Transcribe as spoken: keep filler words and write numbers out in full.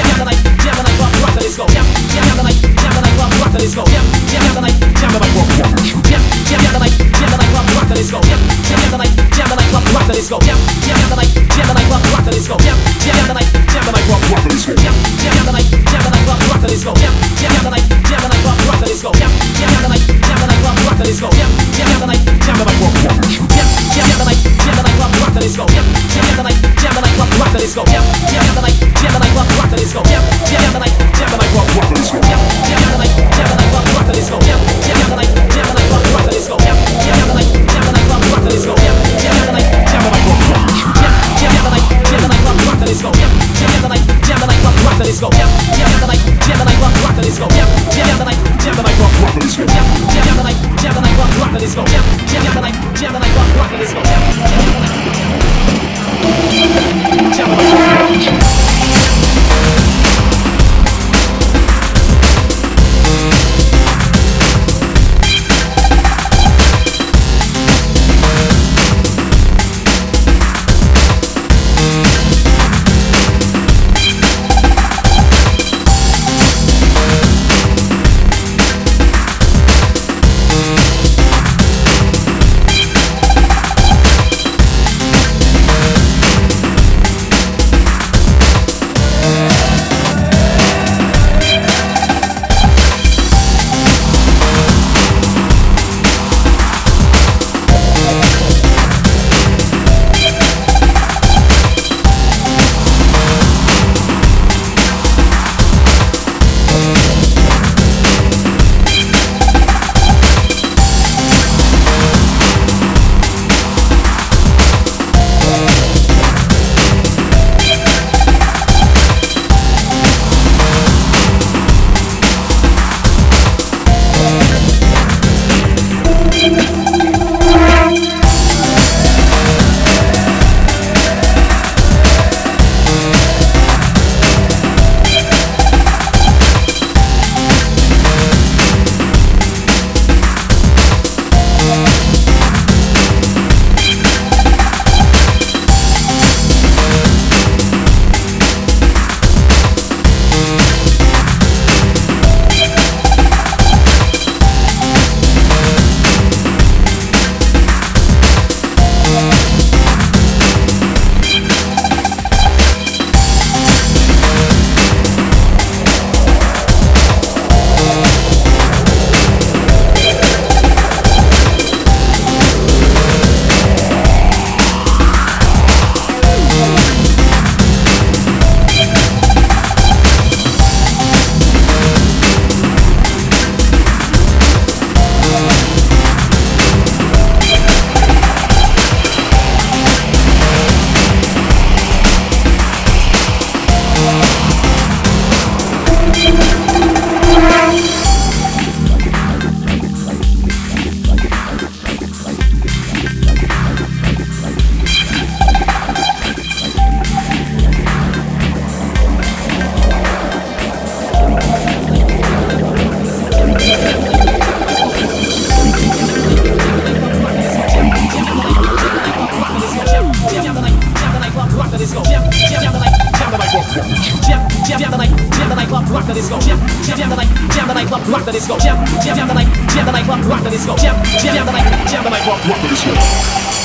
Jam, jam, jam the night, jam the night, rock the disco. Jam, jam, jam the night, jam the night, rock the disco.